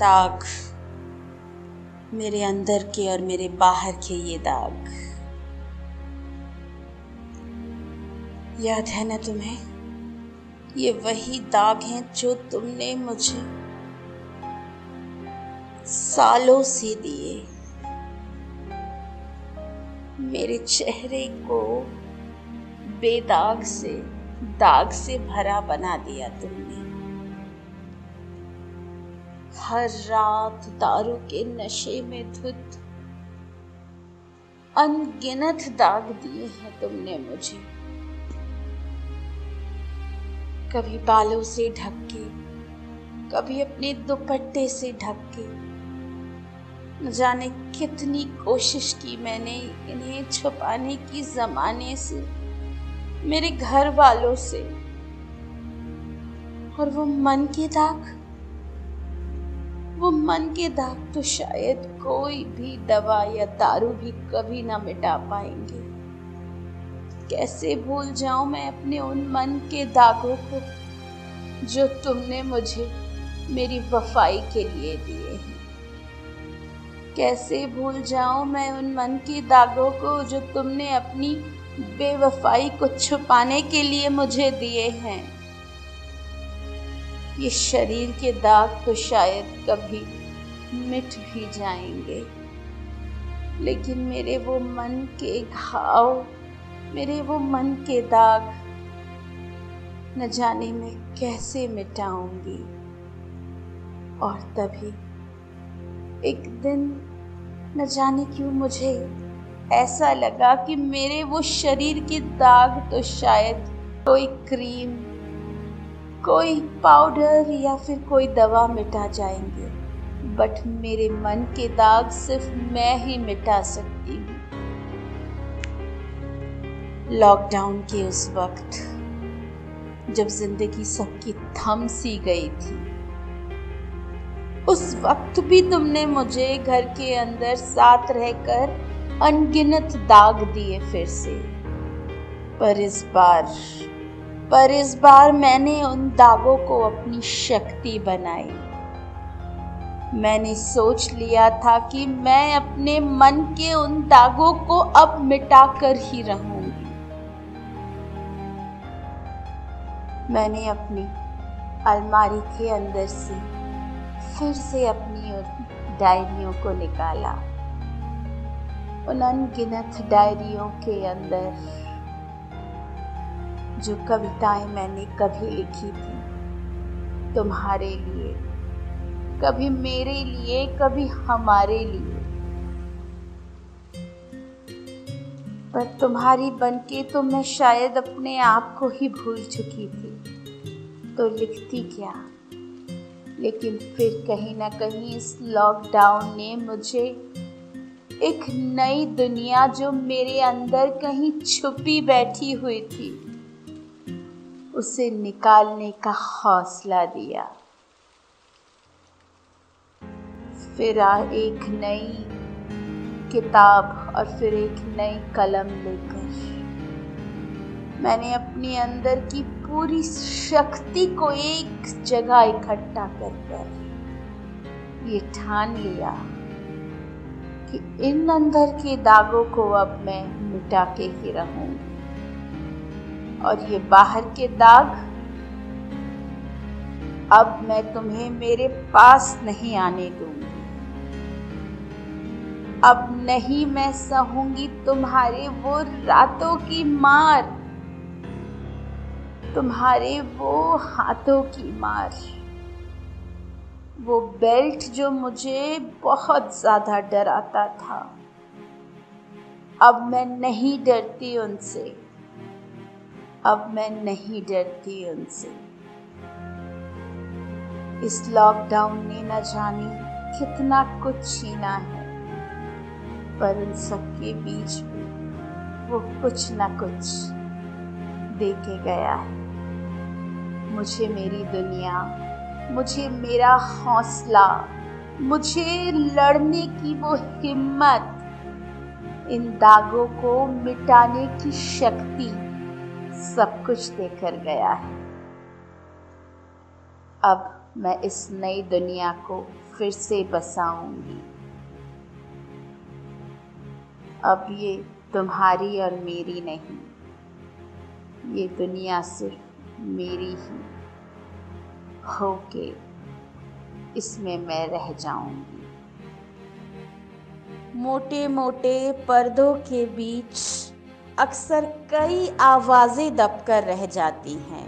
दाग, मेरे अंदर के और मेरे बाहर के ये दाग, याद है ना तुम्हें? ये वही दाग हैं जो तुमने मुझे सालों से दिए, मेरे चेहरे को बेदाग से, दाग से भरा बना दिया तुमने। हर रात दारू के नशे में धुत अनगिनत दाग दिए हैं तुमने मुझे, कभी बालों से ढक के, कभी अपने दुपट्टे से ढक के। न जाने कितनी कोशिश की मैंने इन्हें छुपाने की, जमाने से, मेरे घर वालों से। और वो मन के दाग, वो मन के दाग तो शायद कोई भी दवा या दारू भी कभी ना मिटा पाएंगे। कैसे भूल जाऊं मैं अपने उन मन के दागों को जो तुमने मुझे मेरी वफाई के लिए दिए हैं। कैसे भूल जाऊं मैं उन मन के दागों को जो तुमने अपनी बेवफाई को छुपाने के लिए मुझे दिए हैं। ये शरीर के दाग तो शायद कभी मिट भी जाएंगे, लेकिन मेरे वो मन के घाव, मेरे वो मन के दाग, न जाने मैं कैसे मिटाऊंगी। और तभी एक दिन न जाने क्यों मुझे ऐसा लगा कि मेरे वो शरीर के दाग तो शायद कोई क्रीम, कोई पाउडर या फिर कोई दवा मिटा जाएंगे, बट मेरे मन के दाग सिर्फ मैं ही मिटा सकती हूँ। लॉकडाउन के उस वक्त जब जिंदगी सबकी थम सी गई थी, उस वक्त भी तुमने मुझे घर के अंदर साथ रहकर अनगिनत दाग दिए फिर से। पर इस बार मैंने उन दागों को अपनी शक्ति बनाई। मैंने सोच लिया था कि मैं अपने मन के उन दागों को अब मिटा कर ही रहूंगी। मैंने अपनी अलमारी के अंदर से फिर से अपनी उन डायरियों को निकाला। उन अनगिनत डायरियों के अंदर जो कविताएं मैंने कभी लिखी थी, तुम्हारे लिए, कभी मेरे लिए, कभी हमारे लिए। पर तुम्हारी बनके तो मैं शायद अपने आप को ही भूल चुकी थी, तो लिखती क्या। लेकिन फिर कहीं ना कहीं इस लॉकडाउन ने मुझे एक नई दुनिया जो मेरे अंदर कहीं छुपी बैठी हुई थी, उसे निकालने का हौसला दिया। फिर एक नई किताब और फिर एक नई कलम लेकर मैंने अपने अंदर की पूरी शक्ति को एक जगह इकट्ठा करकर ये ठान लिया कि इन अंदर के दागों को अब मैं मिटा के ही रहूंगी। और ये बाहर के दाग, अब मैं तुम्हें मेरे पास नहीं आने दूंगी। अब नहीं मैं सहूंगी तुम्हारे वो रातों की मार, तुम्हारे वो हाथों की मार, वो बेल्ट जो मुझे बहुत ज्यादा डराता था। अब मैं नहीं डरती उनसे, अब मैं नहीं डरती उनसे। इस लॉकडाउन ने न जाने कितना कुछ छीना है, पर उन सबके बीच भी वो कुछ ना कुछ दे के गया है। मुझे मेरी दुनिया, मुझे मेरा हौसला, मुझे लड़ने की वो हिम्मत, इन दागों को मिटाने की शक्ति, सब कुछ देकर गया है। अब मैं इस नई दुनिया को फिर से बसाऊंगी। अब ये तुम्हारी और मेरी नहीं, ये दुनिया सिर्फ मेरी ही हो के इसमें मैं रह जाऊंगी। मोटे मोटे पर्दों के बीच अक्सर कई आवाज़ें दबकर रह जाती हैं,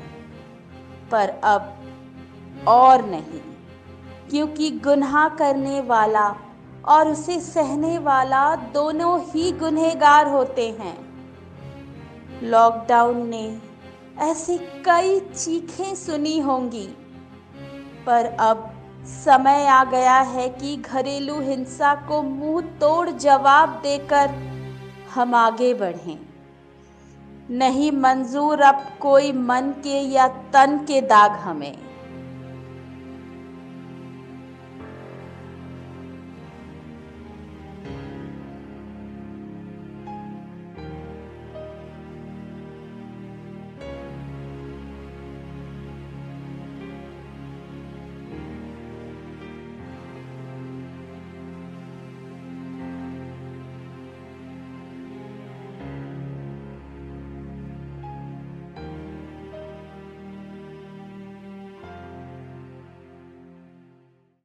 पर अब और नहीं, क्योंकि गुनाह करने वाला और उसे सहने वाला दोनों ही गुनहगार होते हैं। लॉकडाउन ने ऐसे कई चीखें सुनी होंगी, पर अब समय आ गया है कि घरेलू हिंसा को मुंह तोड़ जवाब देकर हम आगे बढ़ें। नहीं मंजूर अब कोई मन के या तन के दाग हमें।